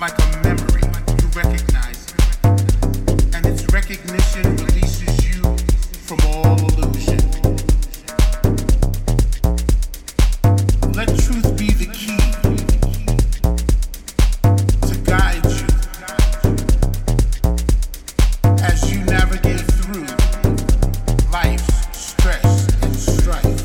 like a memory you recognize, and its recognition releases you from all illusion. Let truth be the key to guide you as you navigate through life's stress and strife.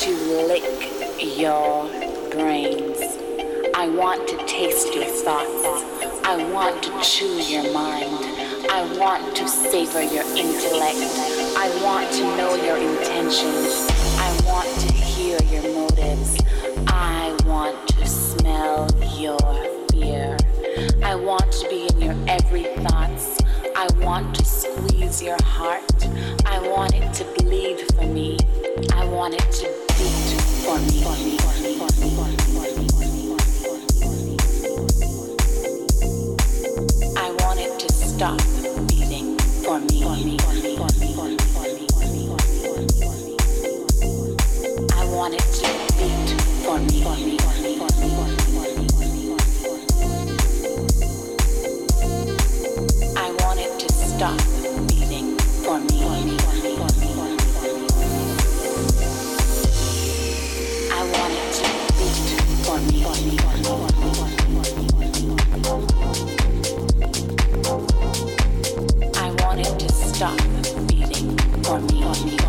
to lick your brains. I want to taste your thoughts. I want to chew your mind. I want to savor your intellect. I want to know your intentions. I want to hear your motives. I want to smell your fear. I want to be in your every thoughts. I want to squeeze your heart. I want it to bleed for me. I want it to beat for me. I want it to stop beating for me. I want it to beat for me. I want it to stop beating for me. I want it to beat for me. I want it to stop beating for me.